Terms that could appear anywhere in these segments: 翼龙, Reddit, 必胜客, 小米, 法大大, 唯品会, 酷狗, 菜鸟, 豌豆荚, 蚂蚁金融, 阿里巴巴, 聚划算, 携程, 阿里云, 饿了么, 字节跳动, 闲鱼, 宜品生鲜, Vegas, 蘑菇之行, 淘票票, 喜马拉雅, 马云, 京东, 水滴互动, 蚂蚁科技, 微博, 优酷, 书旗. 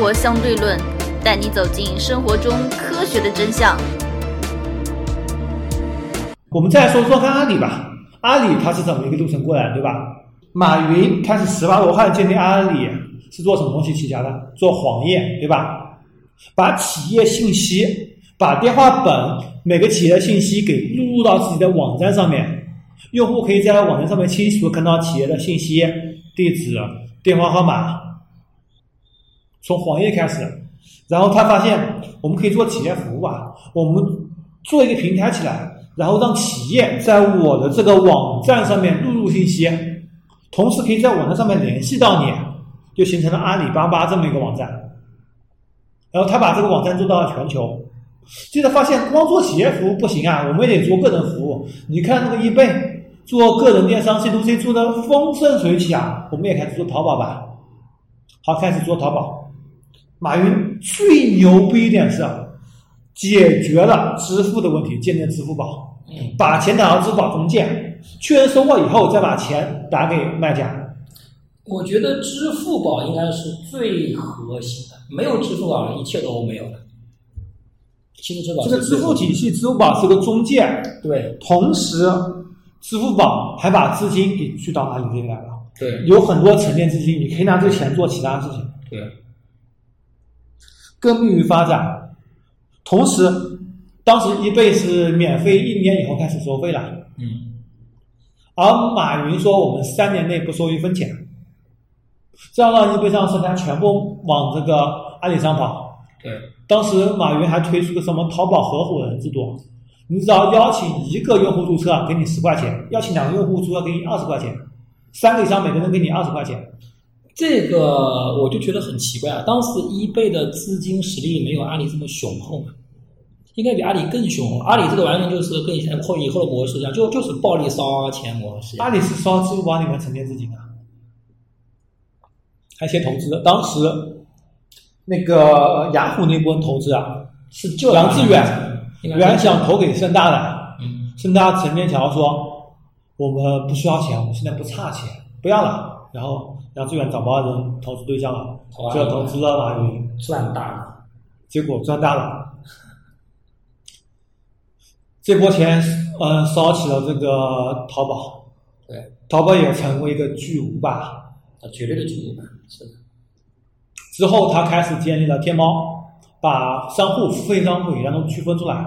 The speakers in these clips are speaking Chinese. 活相对论，带你走进生活中科学的真相。我们再说看阿里吧，阿里它是怎么一个路程过来，对吧？马云开始18罗汉建立阿里是做什么东西起家的？做黄页，对吧？把企业信息，把电话本，每个企业的信息给录入到自己的网站上面，用户可以在网站上面清楚看到企业的信息、地址、电话号码。从黄页开始，然后他发现我们可以做企业服务啊，我们做一个平台起来，然后让企业在我的这个网站上面录入信息，同时可以在网站上面联系到你，就形成了阿里巴巴这么一个网站。然后他把这个网站做到了全球，接着发现光做企业服务不行啊，我们也得做个人服务。你看那个eBay做个人电商 C2C 做的风生水起啊，我们也开始做淘宝吧。好，开始做淘宝。马云最牛逼一点是解决了支付的问题，建立支付宝，把钱打到支付宝中间，确认收货以后再把钱打给卖家。我觉得支付宝应该是最核心的，没有支付宝一切都没有了。其实这个支付体系，支付宝是个中介，对，同时支付宝还把资金给聚到阿里这边来了，对，有很多沉淀资金，你可以拿这钱做其他事情，对，更密于发展。同时当时eBay是免费1年以后开始收费了，而马云说我们3年内不收1分钱，这样让eBay上商家全部往这个阿里上跑。对，当时马云还推出个什么淘宝合伙人制度，你只要邀请一个用户注册给你10块钱，邀请2个用户注册给你20块钱，3个以上每个人给你20块钱。这个我就觉得很奇怪啊！当时eBay的资金实力没有阿里这么雄厚嘛，应该比阿里更雄厚。阿里这个完全就是跟以后的模式一样，就是暴力烧钱模式。阿里是烧支付宝里面沉淀资金的，还先投资。当时那个雅虎那波投资啊，是就杨致远原想投给盛大的，盛大陈天桥说我们不需要钱，我们现在不差钱，不要了。然后杨致远找不到人投资对象了，就投资了马云，赚大了，结果赚大了。这波钱烧起了这个淘宝，对，淘宝也成为一个巨无霸，绝对的巨无霸，是的。之后他开始建立了天猫，把商户付费商户也都区分出来，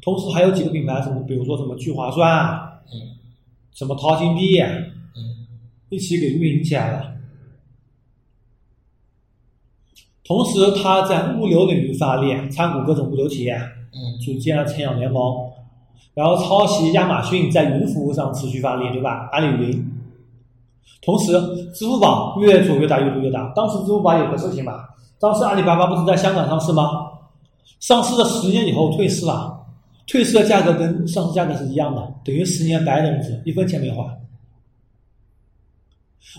同时还有几个品牌，什么比如说什么聚划算啊，什么淘金币，一起给运营起来了。同时他在物流领域发力，参股各种物流企业，组建了菜鸟联盟，然后抄袭亚马逊在云服务上持续发力，对吧？阿里云。同时支付宝越做越大，越做越大。当时支付宝有个事情吧，当时阿里巴巴不是在香港上市吗？上市了10年以后退市了，退市的价格跟上市价格是一样的，等于10年白融资，1分钱没花。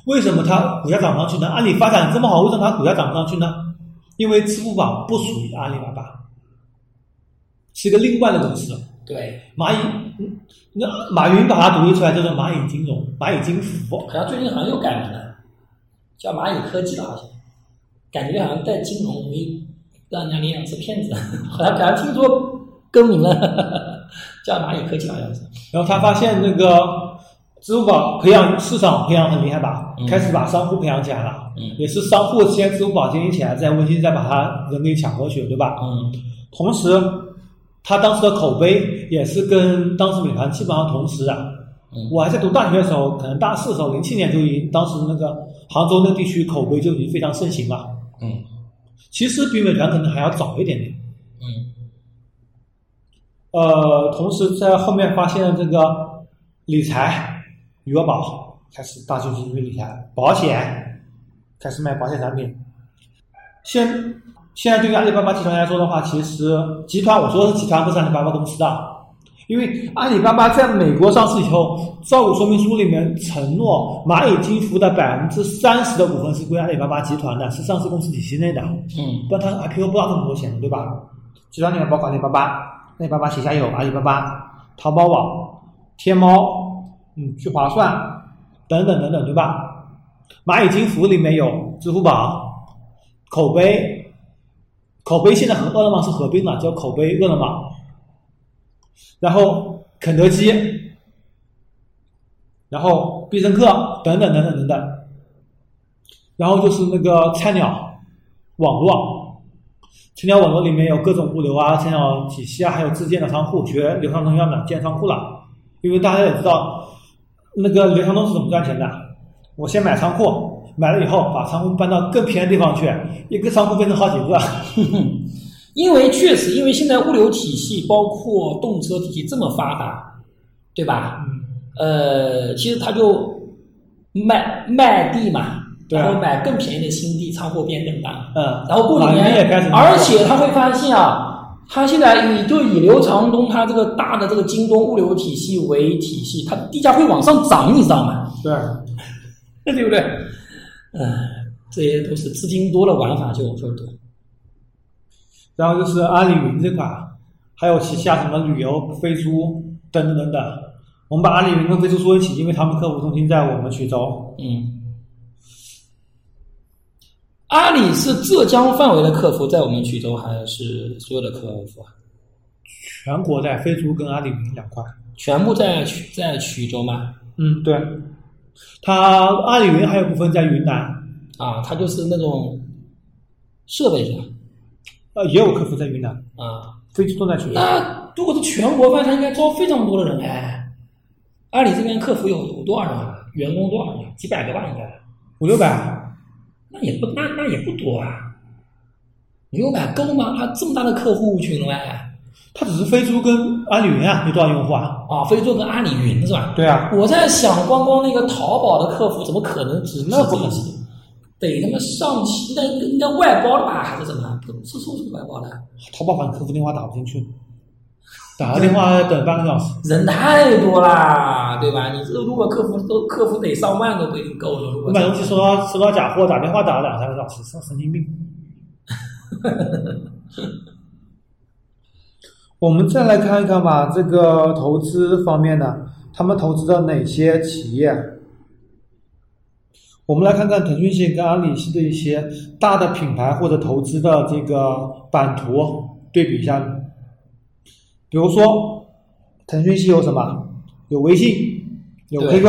为什么它股价涨上去呢？阿里发展这么好，为什么它股价涨上去呢？因为支付宝不属于阿里巴巴，是一个另外的公司。对，马云把它独立出来，就是蚂蚁金融、蚂蚁金服。好像最近好像又改名了，叫蚂蚁科技了，好像感觉好像在金融容易让人家联想是骗子，好像听说更名了，叫蚂蚁科技好像是。然后他发现那个支付宝培养市场培养很厉害吧，开始把商户培养起来了，也是商户先支付宝建立起来，再微信再把他人给抢过去，对吧？同时他当时的口碑也是跟当时美团基本上同时啊。我还在读大学的时候，可能大四的时候，07年就已经，当时那个杭州那地区口碑就已经非常盛行了，其实比美团可能还要早一点点，同时在后面发现了这个理财，余额宝开始大数据理财，保险开始卖保险产品。现在对于阿里巴巴集团来说的话，其实集团，我说的是集团，不是阿里巴巴公司的，因为阿里巴巴在美国上市以后，招股说明书里面承诺蚂蚁金服的30%的股份是归阿里巴巴集团的，是上市公司体系内的，不然它 IPO 不知道那么多钱了，对吧？集团里面包括阿里巴巴，阿里巴巴旗下有阿里巴巴、淘宝网、天猫。聚划算等等等等，对吧？蚂蚁金服里面有支付宝，口碑，口碑现在和饿了么是合并的，叫口碑饿了么。然后肯德基，然后必胜客等等等等等等。然后就是那个菜鸟网络，菜鸟网络里面有各种物流啊、菜鸟体系啊，还有自建的仓库，学刘强东要哪建仓库了？因为大家也知道，那个刘强东是怎么赚钱的？我先买仓库，买了以后把仓库搬到更偏的地方去，一个仓库变成好几个。因为确实，因为现在物流体系包括动车体系这么发达，对吧？其实它就卖地嘛。然后买更便宜的新地，仓货变更大。然后过几年，而且他会发现啊，他现在以刘强东他这个大的这个京东物流体系为体系，他地价会往上涨，你知道吗？对，对不对？这些都是资金多的玩法就多。然后就是阿里云这块，还有旗下什么旅游、飞猪等等等等。我们把阿里云跟飞猪说一起，因为他们客户中心在我们徐州。阿里是浙江范围的客服在我们徐州，还是所有的客服？全国在飞猪跟阿里云两块，全部在徐州吗？对。它阿里云还有部分在云南啊，它就是那种设备是吧？也有客服在云南啊，飞猪都在徐州。那如果是全国范围，应该招非常多的人哎。阿里这边客服有多少人啊？员工多少人？几百个吧，应该500-600。那也不多啊，600够吗？他这么大的客户群了哎，他只是飞猪跟阿里云啊，有多少用户啊？飞猪跟阿里云是吧？对啊，我在想光那个淘宝的客服怎么可能只那不可行？得他妈上期那应该外包的吧，还是什么？是外包的。淘宝版客服电话打不进去，打个电话等半个小时，人太多啦，对吧？你如果客服得上万个不一定够了。我买东西收到假货，打电话打了2-3个小时，神经病。我们再来看一看吧，这个投资方面呢，他们投资到哪些企业？我们来看看腾讯系跟阿里系的一些大的品牌或者投资的这个版图，对比一下。比如说，腾讯系有什么？有微信，有 QQ，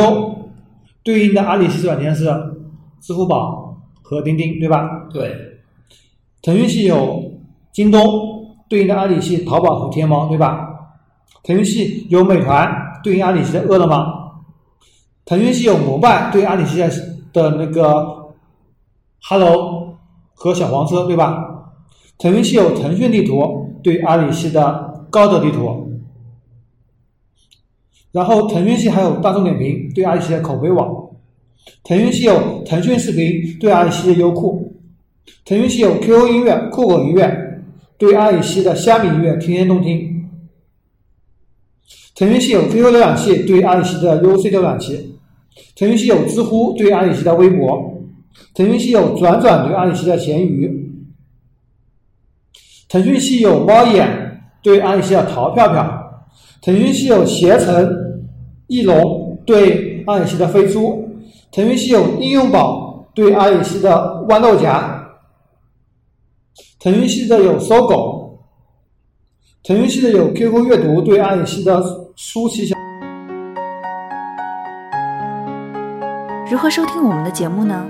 对应的阿里系软件是支付宝和钉钉，对吧？对。腾讯系有京东，对应的阿里系淘宝和天猫，对吧？腾讯系有美团，对应阿里系的饿了么。腾讯系有摩拜，对应阿里系的那个 Hello 和小黄车，对吧？腾讯系有腾讯地图，对应阿里系的高德地图。然后腾讯系还有大众点评，对阿里系的口碑网。腾讯系有腾讯视频，对阿里系的优酷。腾讯系有 QQ 音乐、酷狗音乐，对阿里系的虾米音乐、天天动听。腾讯系有 QQ 浏览器，对阿里系的 UC 浏览器。腾讯系有知乎，对阿里系的微博。腾讯系有转转，对阿里系的闲鱼。腾讯系有猫眼，对阿里系的淘票票。腾讯系有携程、翼龙，对阿里系的飞猪。腾讯系有应用宝，对阿里系的豌豆荚。腾讯系的有搜狗。腾讯系的有 QQ 阅读，对阿里系的书旗下。如何收听我们的节目呢？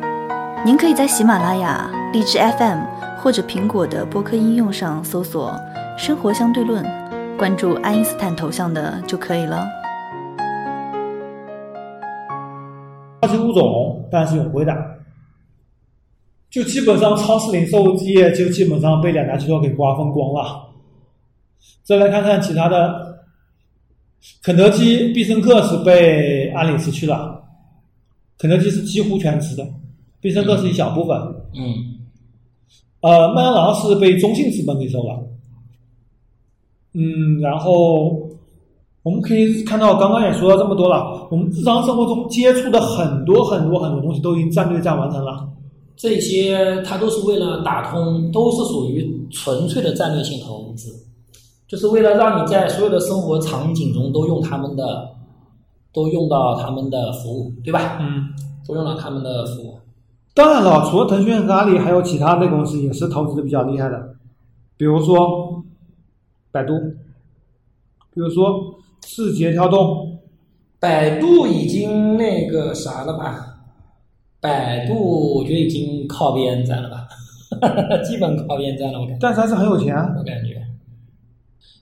您可以在喜马拉雅、荔枝 FM 或者苹果的播客应用上搜索生活相对论，关注爱因斯坦头像的就可以了。它是物种，但是永辉的，就基本上超市零售业就基本上被两大巨头给瓜分光了。再来看看其他的，肯德基、必胜客是被阿里吃去了，肯德基是几乎全吃的，必胜客是一小部分。麦当劳是被中信资本给收了。然后我们可以看到，刚刚也说到这么多了，我们日常生活中接触的很多东西都已经战完成了，这些它都是为了打通，都是属于纯粹的战略性投资，就是为了让你在所有的生活场景中都用到他们的服务，对吧？都用到他们的服务，当然了，除了腾讯和阿里，还有其他类公司也是投资的比较厉害的，比如说百度，比如说字节跳动。百度已经那个啥了吧？百度我觉得已经靠边站了吧，基本靠边站了，我感觉。但是还是很有钱啊，我感觉。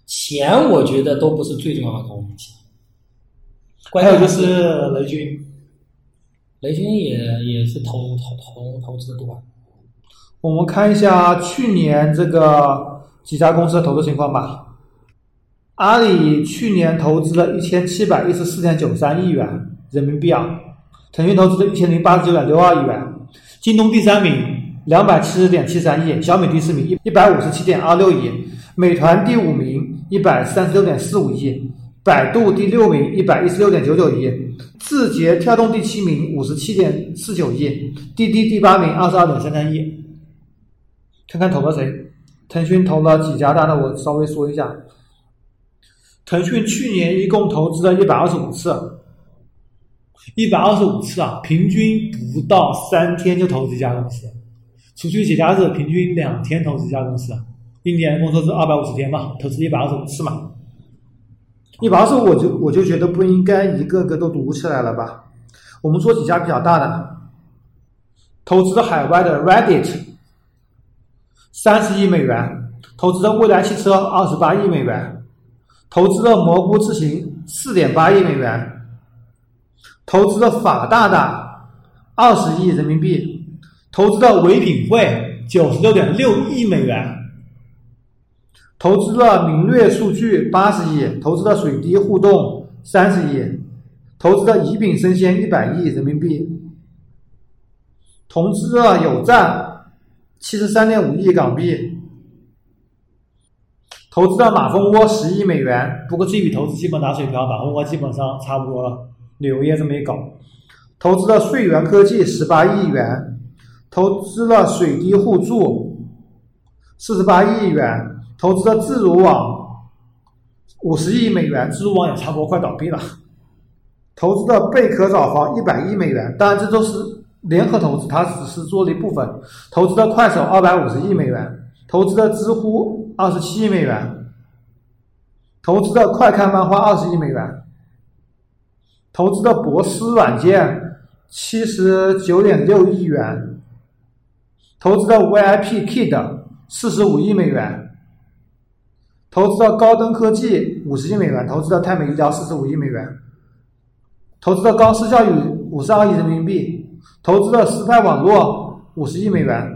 钱我觉得都不是最重要的东西，关键就是雷军。雷军也是投资多吧。我们看一下去年这个几家公司的投资情况吧。阿里去年投资了 1714.93 亿元人民币啊，腾讯投资了 1089.62 亿元，京东第三名 270.73 亿，小米第四名 157.26 亿，美团第五名 136.45 亿，百度第六名 116.99 亿，字节跳动第七名 57.49 亿，滴滴第八名 22.33 亿。看看投了谁？腾讯投了几家大的我稍微说一下。腾讯去年一共投资了125次。125次啊，平均不到3天就投资一家公司，除去节假日，平均2天投资一家公司，一年工作是250天嘛，投资125次嘛。125我就觉得不应该一个个都读起来了吧。我们说几家比较大的，投资海外的 Reddit 30亿美元，投资的未来汽车28亿美元，投资的蘑菇之行 4.8 亿美元。投资的法大大20亿人民币，投资的唯品会 96.6 亿美元，投资了明略数据80亿，投资了水滴互动30亿，投资了宜品生鲜100亿人民币，投资了有赞 73.5 亿港币，投资了马蜂窝10亿美元，不过这笔投资基本打水漂，马蜂窝基本上差不多了，旅游业这么一搞，投资了穗源科技18亿元，投资了水滴互助48亿元，投资了自如网50亿美元，自如网也差不多快倒闭了，投资了贝壳找房100亿美元，当然这都是联合投资，它只是做了一部分，投资了快手250亿美元，投资了知乎27亿美元，投资了快看漫画20亿美元，投资的博思软件 79.6 亿元，投资的 VIP Kid 45亿美元，投资的高登科技50亿美元，投资的泰美医疗45亿美元，投资的高师教育52亿人民币，投资的思泰网络50亿美元，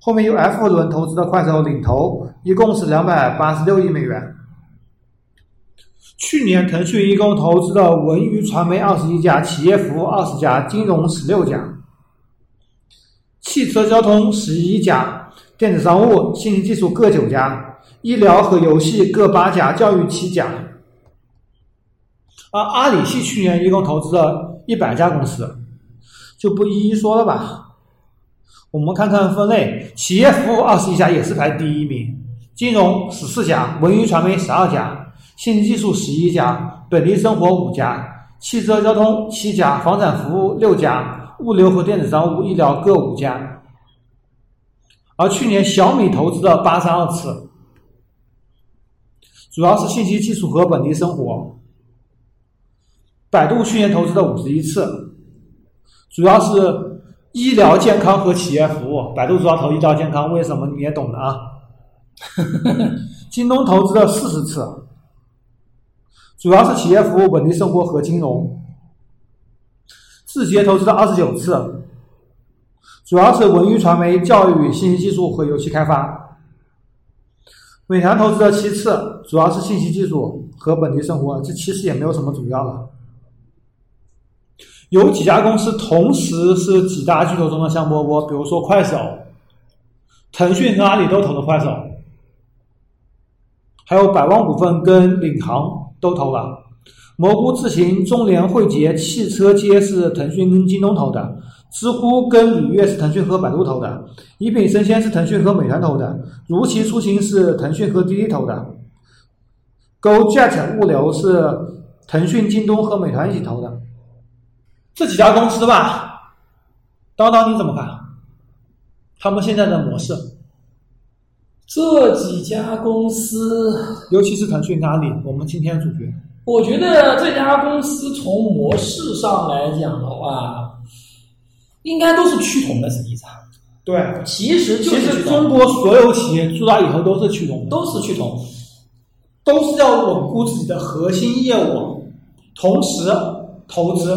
后面有 F 轮投资的快手领投，一共是286亿美元。去年腾讯一共投资的文娱传媒21家，企业服务20家，金融16家，汽车交通11家，电子商务、信息技术各9家，医疗和游戏各8家，教育7家。而阿里系去年一共投资了100家公司，就不一一说了吧。我们看看分类，企业服务21家也是排第一名，金融14家，文娱传媒12家，信息技术11家，本地生活5家，汽车交通7家，房产服务6家，物流和电子商务、医疗各5家。而去年小米投资了832次，主要是信息技术和本地生活。百度去年投资了51次，主要是医疗健康和企业服务，百度主要投医疗健康，为什么你也懂的啊。京东投资了40次，主要是企业服务、本地生活和金融。字节投资了29次，主要是文娱传媒、教育、信息技术和游戏开发。美团投资了7次，主要是信息技术和本地生活，这其实也没有什么主要了。有几家公司同时是几大巨头中的香饽饽，比如说快手，腾讯和阿里都投了快手，还有百万股份跟领航都投了，蘑菇自行、中联汇捷、汽车街是腾讯跟京东投的，知乎跟旅悦是腾讯和百度投的，宜品生鲜是腾讯和美团投的，如骑出行是腾讯和滴滴投的， GoJet 物流是腾讯、京东和美团一起投的。这几家公司吧，叨叨你怎么看？他们现在的模式，这几家公司，尤其是腾讯、阿里，我们今天主角。我觉得这家公司从模式上来讲的话，应该都是趋同的，实际上。对，其实中国所有企业出来以后都是趋同，都是要稳固自己的核心业务，同时投资。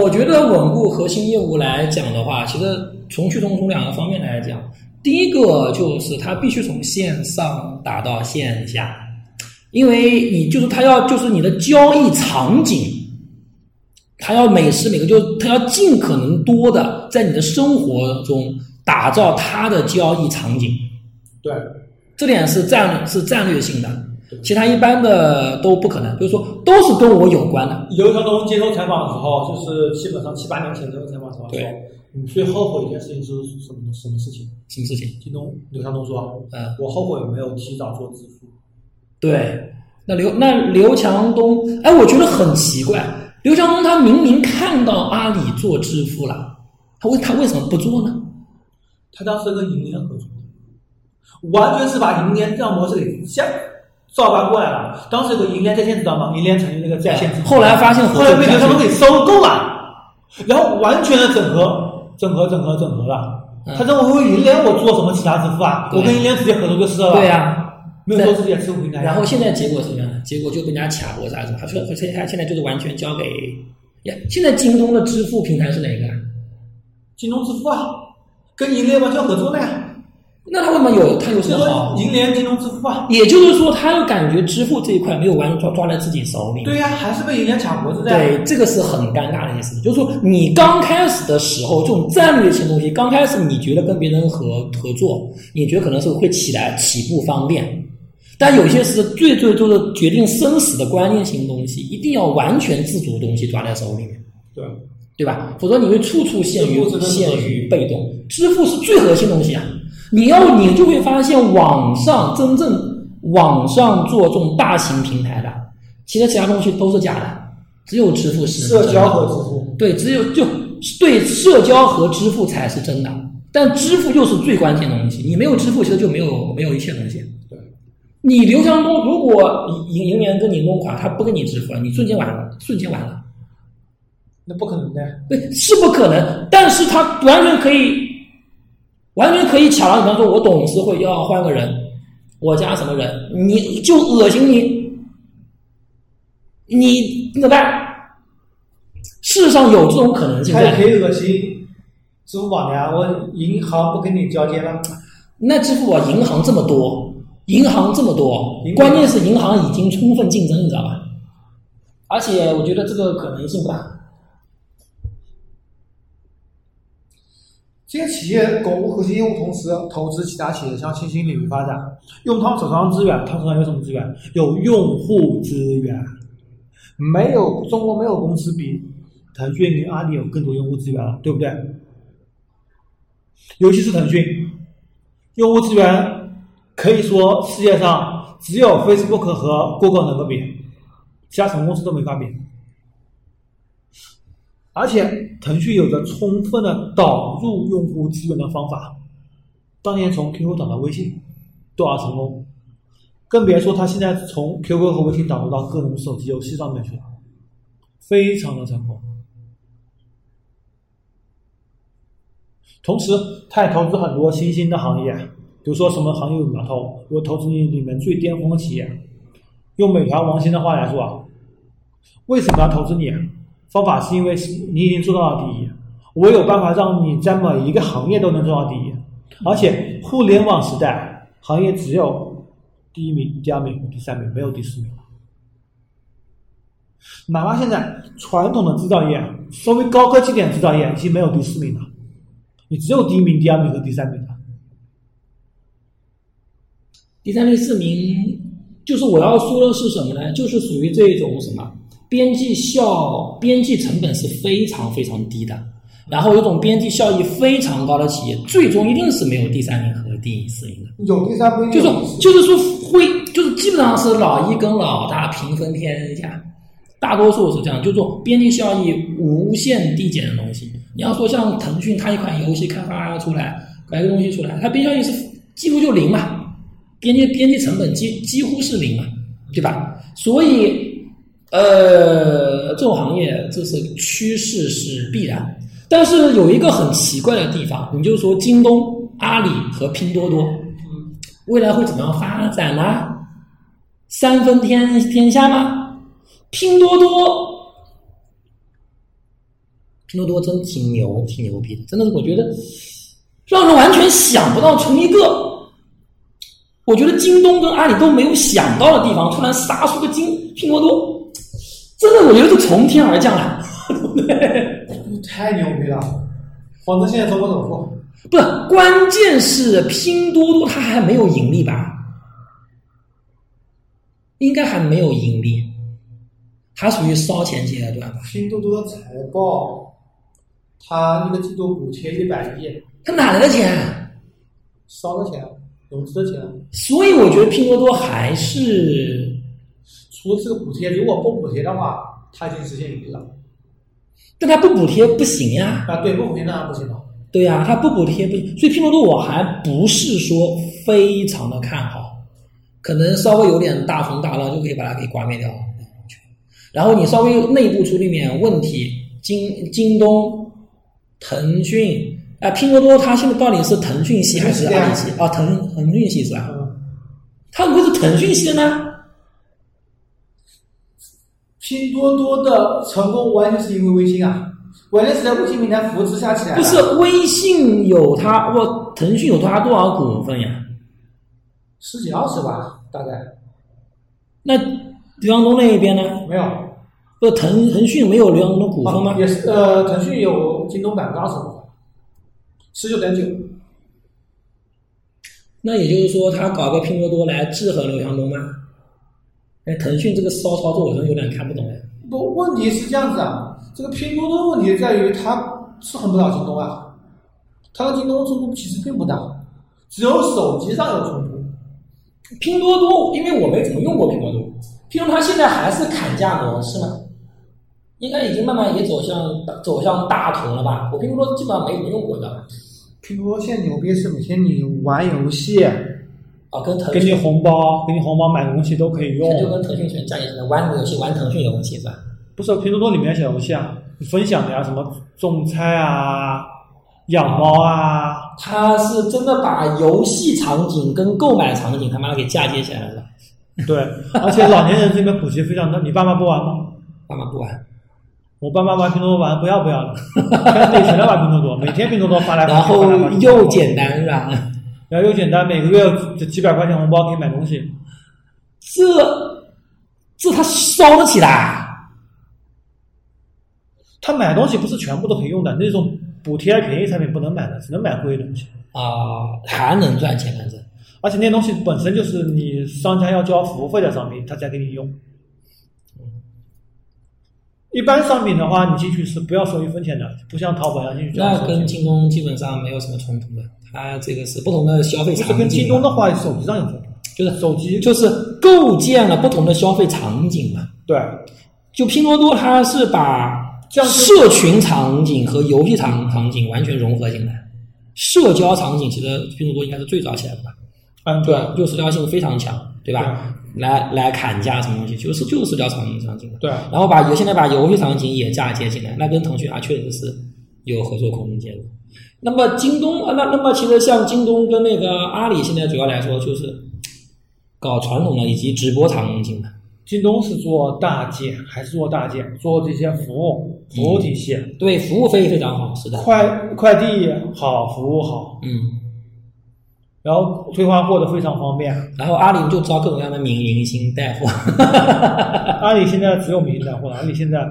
我觉得稳固核心业务来讲的话，其实从趋同从两个方面来讲，第一个就是它必须从线上打到线下，因为你就是它要就是你的交易场景。他要每时每刻就他要尽可能多的在你的生活中打造他的交易场景，对，这点是战略性的，其他一般的都不可能，就是说都是跟我有关的。刘强东接受采访的时候，就是基本上7-8年前接受采访的时候，对，你最后悔一件事情是什么事情？什么事情？刘强东说，我后悔没有提早做支付。对，那刘强东，哎，我觉得很奇怪。刘强东他明明看到阿里做支付了，他为什么不做呢？他当时跟银联合作，完全是把银联这样模式给照搬过来了。当时有个银联在线，知道吗？银联成立那个在线，后来发现后来被刘强东给收购了，然后完全的整合了。他认为银联我做什么其他支付啊？我跟银联直接合作就是了。对呀。没有做自己的支付平台，然后现在结果是什么样的？结果就跟人家卡脖子啊！他现在就是完全交给呀。现在京东的支付平台是哪个？京东支付啊，跟银联完全合作了呀。那他为什么有什么好？银联、京东支付啊。也就是说，他感觉支付这一块没有完全抓在自己手里。对呀，还是被银联卡脖子在。对，这个是很尴尬的一件事情。就是说，你刚开始的时候，这种战略性东西，刚开始你觉得跟别人合作，你觉得可能是会起步方便。但有些是最终的决定生死的关键性东西，一定要完全自主的东西抓在手里面，对吧？否则你会处陷于被动。支付是最核心的东西啊！你就会发现，真正网上做这种大型平台的，其实其他东西都是假的，只有支付是社交和支付。对，对社交和支付才是真的，但支付又是最关键的东西。你没有支付，其实就没有一切东西。你刘强东如果银联跟你弄垮，他不跟你支付了，你瞬间完了，那不可能的，对，是不可能。但是他完全可以抢了。比方说，我董事会要换个人，我加什么人，你就恶心你怎么办？世上有这种可能性，他也可以恶心支付宝呀，我银行不跟你交接了，那支付宝银行这么多。关键是银行已经充分竞争，你知道吧？而且我觉得这个可能性吧，这些企业巩固核心业务，同时投资其他企业向新兴领域发展，用他们手上资源。他手上有什么资源？有用户资源。中国没有公司比腾讯与阿里有更多用户资源了，对不对？尤其是腾讯，用户资源。可以说世界上只有 Facebook 和 Google 能够比，其他什么公司都没法比。而且腾讯有着充分的导入用户资源的方法，当年从 QQ 导到微信多少成功，更别说他现在从 QQ 和微信导入到各种手机游戏上面去了，非常的成功。同时他也投资很多新兴的行业，比如说什么行业有苗头，我投资你里面最巅峰的企业。用美团王兴的话来说，为什么要投资你？方法是因为你已经做到了第一，我有办法让你在每一个行业都能做到第一。而且互联网时代，行业只有第一名、第二名、第三名，没有第四名。哪怕现在传统的制造业，稍微高科技点制造业已经没有第四名了，你只有第一名、第二名和第三名了。第三、第四名，就是我要说的是什么呢？就是属于这种什么边际成本是非常非常低的，然后有种边际效益非常高的企业，最终一定是没有第三名和第四名的。有第三名，就是说就是基本上是老一跟老大平分天下，大多数是这样，就是说边际效益无限递减的东西。你要说像腾讯，它一款游戏开发出来，搞一个东西出来，它边效应是几乎就零嘛，边际成本几乎是零嘛，对吧？所以，这种行业这是趋势是必然。但是有一个很奇怪的地方，你就说京东、阿里和拼多多，未来会怎么样发展呢、啊？三分天下吗？拼多多真挺牛逼的，真的是我觉得让人完全想不到，从一个我觉得京东跟阿里都没有想到的地方，突然杀出个拼多多，真的我觉得是从天而降了，对不对？太牛逼了，反正现在中国怎么过？不是，关键是拼多多它还没有盈利吧？应该还没有盈利，它属于烧钱阶段吧？拼多多的财报，它那个季度补贴100亿，它哪来的钱？烧的钱，融资的钱。所以我觉得拼多多还是，除了这个补贴，如果不补贴的话，它已经实现盈利了。但它不补贴不行呀！啊，对，不补贴那不行了。对呀、啊，它不补贴不，所以拼多多我还不是说非常的看好，可能稍微有点大风大浪就可以把它给刮灭掉。然后你稍微内部出了一点问题，京东、腾讯啊，拼多多它现在到底是腾讯系还是阿里系啊？腾讯系是吧？它如果是腾讯系的呢？拼多多的成功完全是因为微信啊，完全是在微信平台扶持下起来。不是微信有它，我腾讯有它多少股份呀？10几20吧，大概。那刘强东那一边呢？没有，不是腾讯没有刘强东股份吗？也是腾讯有京东20%，19.9%。那也就是说，他搞个拼多多来制衡刘强东吗？哎，腾讯这个骚操作，我真有点看不懂。不，问题是这样子啊，这个拼多多问题在于它制衡不了京东啊，它和京东冲突其实并不大，只有手机上有冲突。拼多多，因为我没怎么用过拼多多。听说它现在还是砍价格是吗？应该已经慢慢也走向大同了吧？我拼多多基本上没怎么用过的。拼多多现在牛逼是每天你玩游戏啊，跟腾讯给你红包买东西都可以用，就跟腾讯全家一样，玩游戏玩腾讯的游戏是吧？不是，拼多多里面小游戏啊，你分享的呀、啊，什么种菜啊、养猫啊，它是真的把游戏场景跟购买场景他妈给嫁接起来了。对，而且老年人这边普及非常大。你爸妈不玩吗？爸妈不玩，我爸妈玩拼多多玩不要了，每天都玩拼多多，每天拼多多发来，然后又简单是吧？然后又简单，每个月几百块钱红包可以买东西，这他烧得起来。他买东西不是全部都可以用的，那种补贴便宜产品不能买的，只能买贵的东西啊，还能赚钱反正。而且那东西本身就是你商家要交服务费的商品，他才给你用。一般商品的话，你进去是不要收1分钱的，不像淘宝要进去交。那跟京东基本上没有什么冲突的，它这个是不同的消费场景。跟京东的话，手机上有冲突，就是手机就是构建了不同的消费场景嘛。对，就拼多多它是把社群场景和游戏场景完全融合进来，社交场景其实拼多多应该是最早起来的吧。嗯，对，就社交性非常强，对吧？对，来砍价什么东西，就是社交场景。对，然后现在把游戏场景也嫁接进来，那跟腾讯啊确实是有合作空间的。那么京东啊，那么其实像京东跟那个阿里现在主要来说就是搞传统的以及直播场景的。京东是做大件，还是做大件？做这些服务体系。对，服务非常好，是的。快递好，服务好。嗯。然后退换货的非常方便，然后阿里就招各种各样的明星带货。阿里现在只有明星带货了。阿里现在，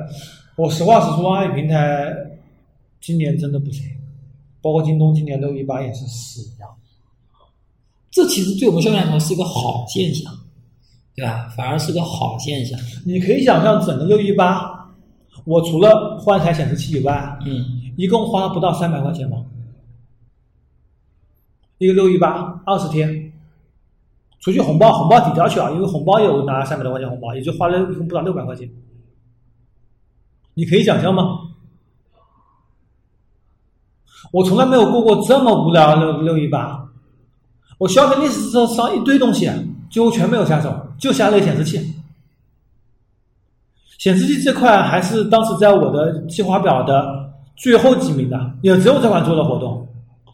我实话实说，阿里平台今年真的不行，包括京东今年618也是死一样。这其实对我们消费来说是一个好现象，对吧？反而是个好现象。你可以想象，整个618，我除了换台显示器以外，一共花不到300块钱吗？一个61820天，除去红包抵掉去啊，因为红包有拿300多块钱红包，也就花了一共不到600块钱。你可以想象吗？我从来没有过过这么无聊的618，我 shopping list 上一堆东西，最后全没有下手，就下了一显示器。显示器这块还是当时在我的计划表的最后几名的，也只有这款做了活动，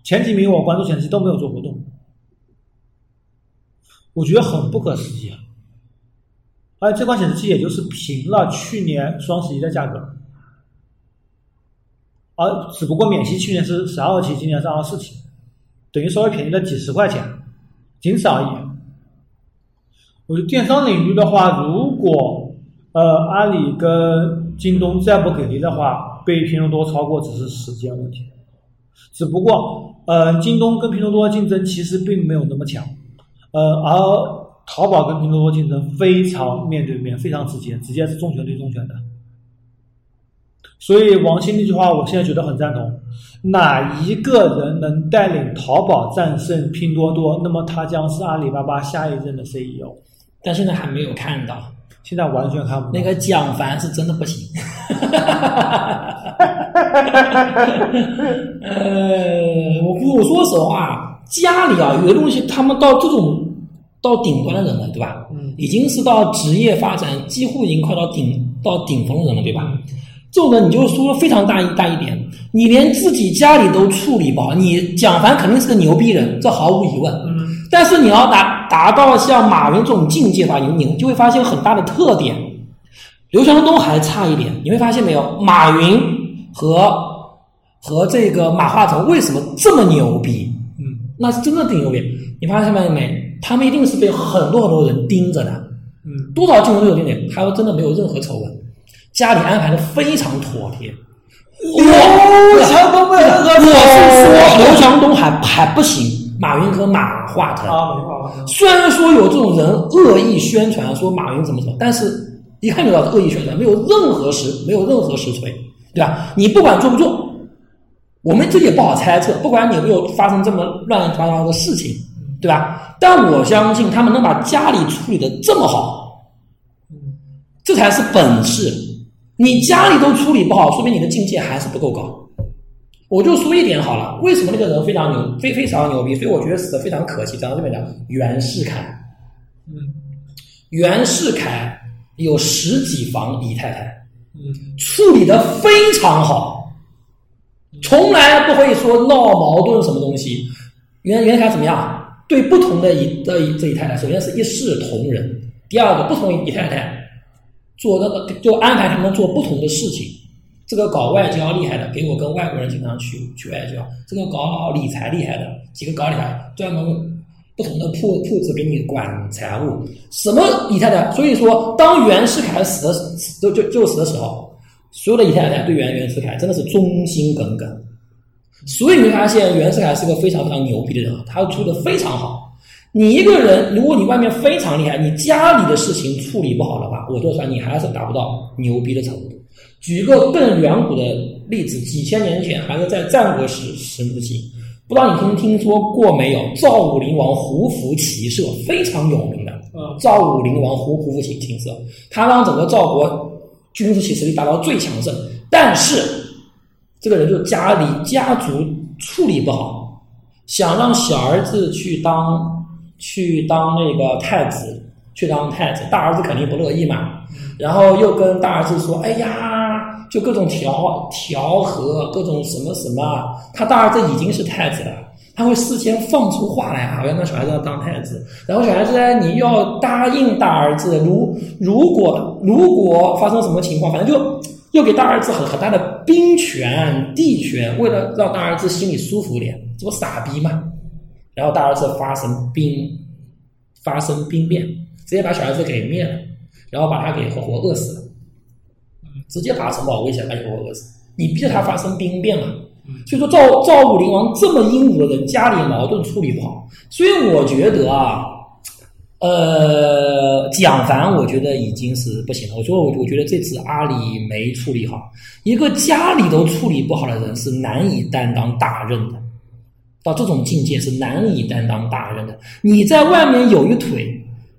前几名我关注显示器都没有做活动，我觉得很不可思议。而这款显示器也就是平了去年双十一的价格，而只不过免息去年是12期，今年是24期，等于稍微便宜了几十块钱，仅此而已。我觉得电商领域的话，如果阿里跟京东再不给力的话，被拼多多超过只是时间问题。只不过京东跟拼多多的竞争其实并没有那么强，而淘宝跟拼多多竞争非常面对面，非常直接，直接是重拳对重拳的。所以王兴那句话我现在觉得很赞同，哪一个人能带领淘宝战胜拼多多，那么他将是阿里巴巴下一任的 CEO。 但现在还没有看到，现在完全看不到，那个蒋凡是真的不行。我说实话，家里啊有些东西他们到这种到顶端的人了，对吧？已经是到职业发展几乎已经快到顶峰的人了，对吧？这种人你就说非常大一点，你连自己家里都处理不好，你蒋凡肯定是个牛逼人，这毫无疑问。但是你要达到像马云这种境界吧，你就会发现很大的特点。刘强东还差一点，你会发现没有？马云和这个马化腾为什么这么牛逼？那是真的挺牛逼。你发现没？他们一定是被很多人盯着的，多少竞争对手盯着，他又真的没有任何丑闻，家里安排的非常妥帖。我是说刘强东还不行，马云和马化腾虽然说有这种人恶意宣传说马云怎么怎么，但是一看就到恶意宣传，没有任何实锤，对吧？你不管做不做，我们自己也不好猜测，不管你有没有发生这么乱七八糟的事情，对吧？但我相信他们能把家里处理的这么好，这才是本事。你家里都处理不好，说明你的境界还是不够高。我就说一点好了，为什么那个人非常牛逼？所以我觉得死得非常可惜。讲到这边讲袁世凯，袁世凯有10几房姨太太，处理的非常好，从来不会说闹矛盾什么东西。袁世凯怎么样？对不同的这一太太，首先是一视同仁，第二个不同一太太做那个就安排他们做不同的事情。这个搞外交厉害的，给我跟外国人经常去外交；这个搞理财厉害的，几个搞理财专门不同的铺子给你管财务，什么姨太太。所以说，当袁世凯死的时候，所有的姨太太对袁世凯真的是忠心耿耿。所以你发现袁世凯是个非常非常牛逼的人，他处理的非常好。你一个人，如果你外面非常厉害，你家里的事情处理不好的话，我就算你还是达不到牛逼的程度。举个更远古的例子，几千年前还是在战国时期，不知道你听说过没有？赵武灵王胡服骑射非常有名的，赵武灵王胡服骑射，他让整个赵国军事实力达到最强盛，但是这个人就家族处理不好，想让小儿子去当那个太子，大儿子肯定不乐意嘛。然后又跟大儿子说，哎呀，就各种调和，各种什么什么。他大儿子已经是太子了，他会事先放出话来啊，我要让小孩子要当太子。然后小孩子呢，你要答应大儿子，如果发生什么情况，反正就又给大儿子很大的兵权地权，为了让大儿子心里舒服点，这不傻逼嘛。然后大儿子发生兵变，直接把小儿子给灭了，然后把他给活饿死了，直接把城堡围起来，把他活饿死。你逼着他发生兵变嘛。所以说赵武灵王这么英武的人，家里矛盾处理不好。所以我觉得蒋凡我觉得已经是不行了。我觉得这次阿里没处理好，一个家里都处理不好的人是难以担当大任的，到这种境界是难以担当大任的。你在外面有一腿，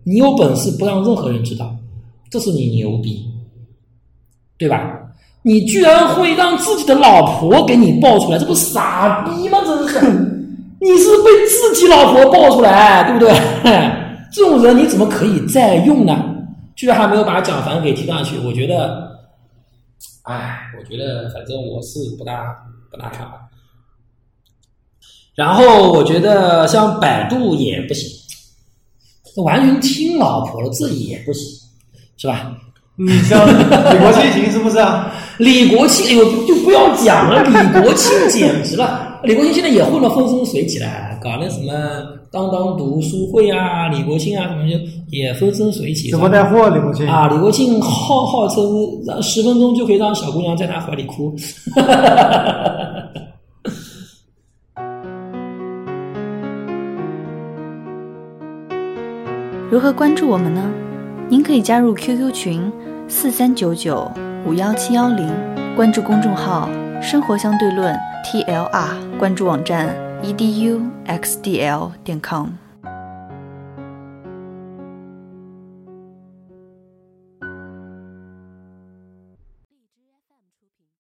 你有本事不让任何人知道，这是你牛逼，对吧？你居然会让自己的老婆给你爆出来，这不傻逼吗？真是，你是被自己老婆爆出来，对不对？这种人你怎么可以再用呢？居然还没有把蒋凡给提上去，我觉得，反正我是不大看好。然后我觉得像百度也不行，完全听老婆了，这也不行，是吧？你像李国庆行是不是啊？李国庆，哎呦，就不要讲了，李国庆简直了！李国庆现在也混得风生水起来，搞那什么当当读书会啊，李国庆啊什么就也风生水起。直播带货，李国庆啊，李国庆号称10分钟就可以让小姑娘在他怀里哭。如何关注我们呢？您可以加入 QQ 群4399-51710，关注公众号生活相对论 TLR， 关注网站eduxdl.com。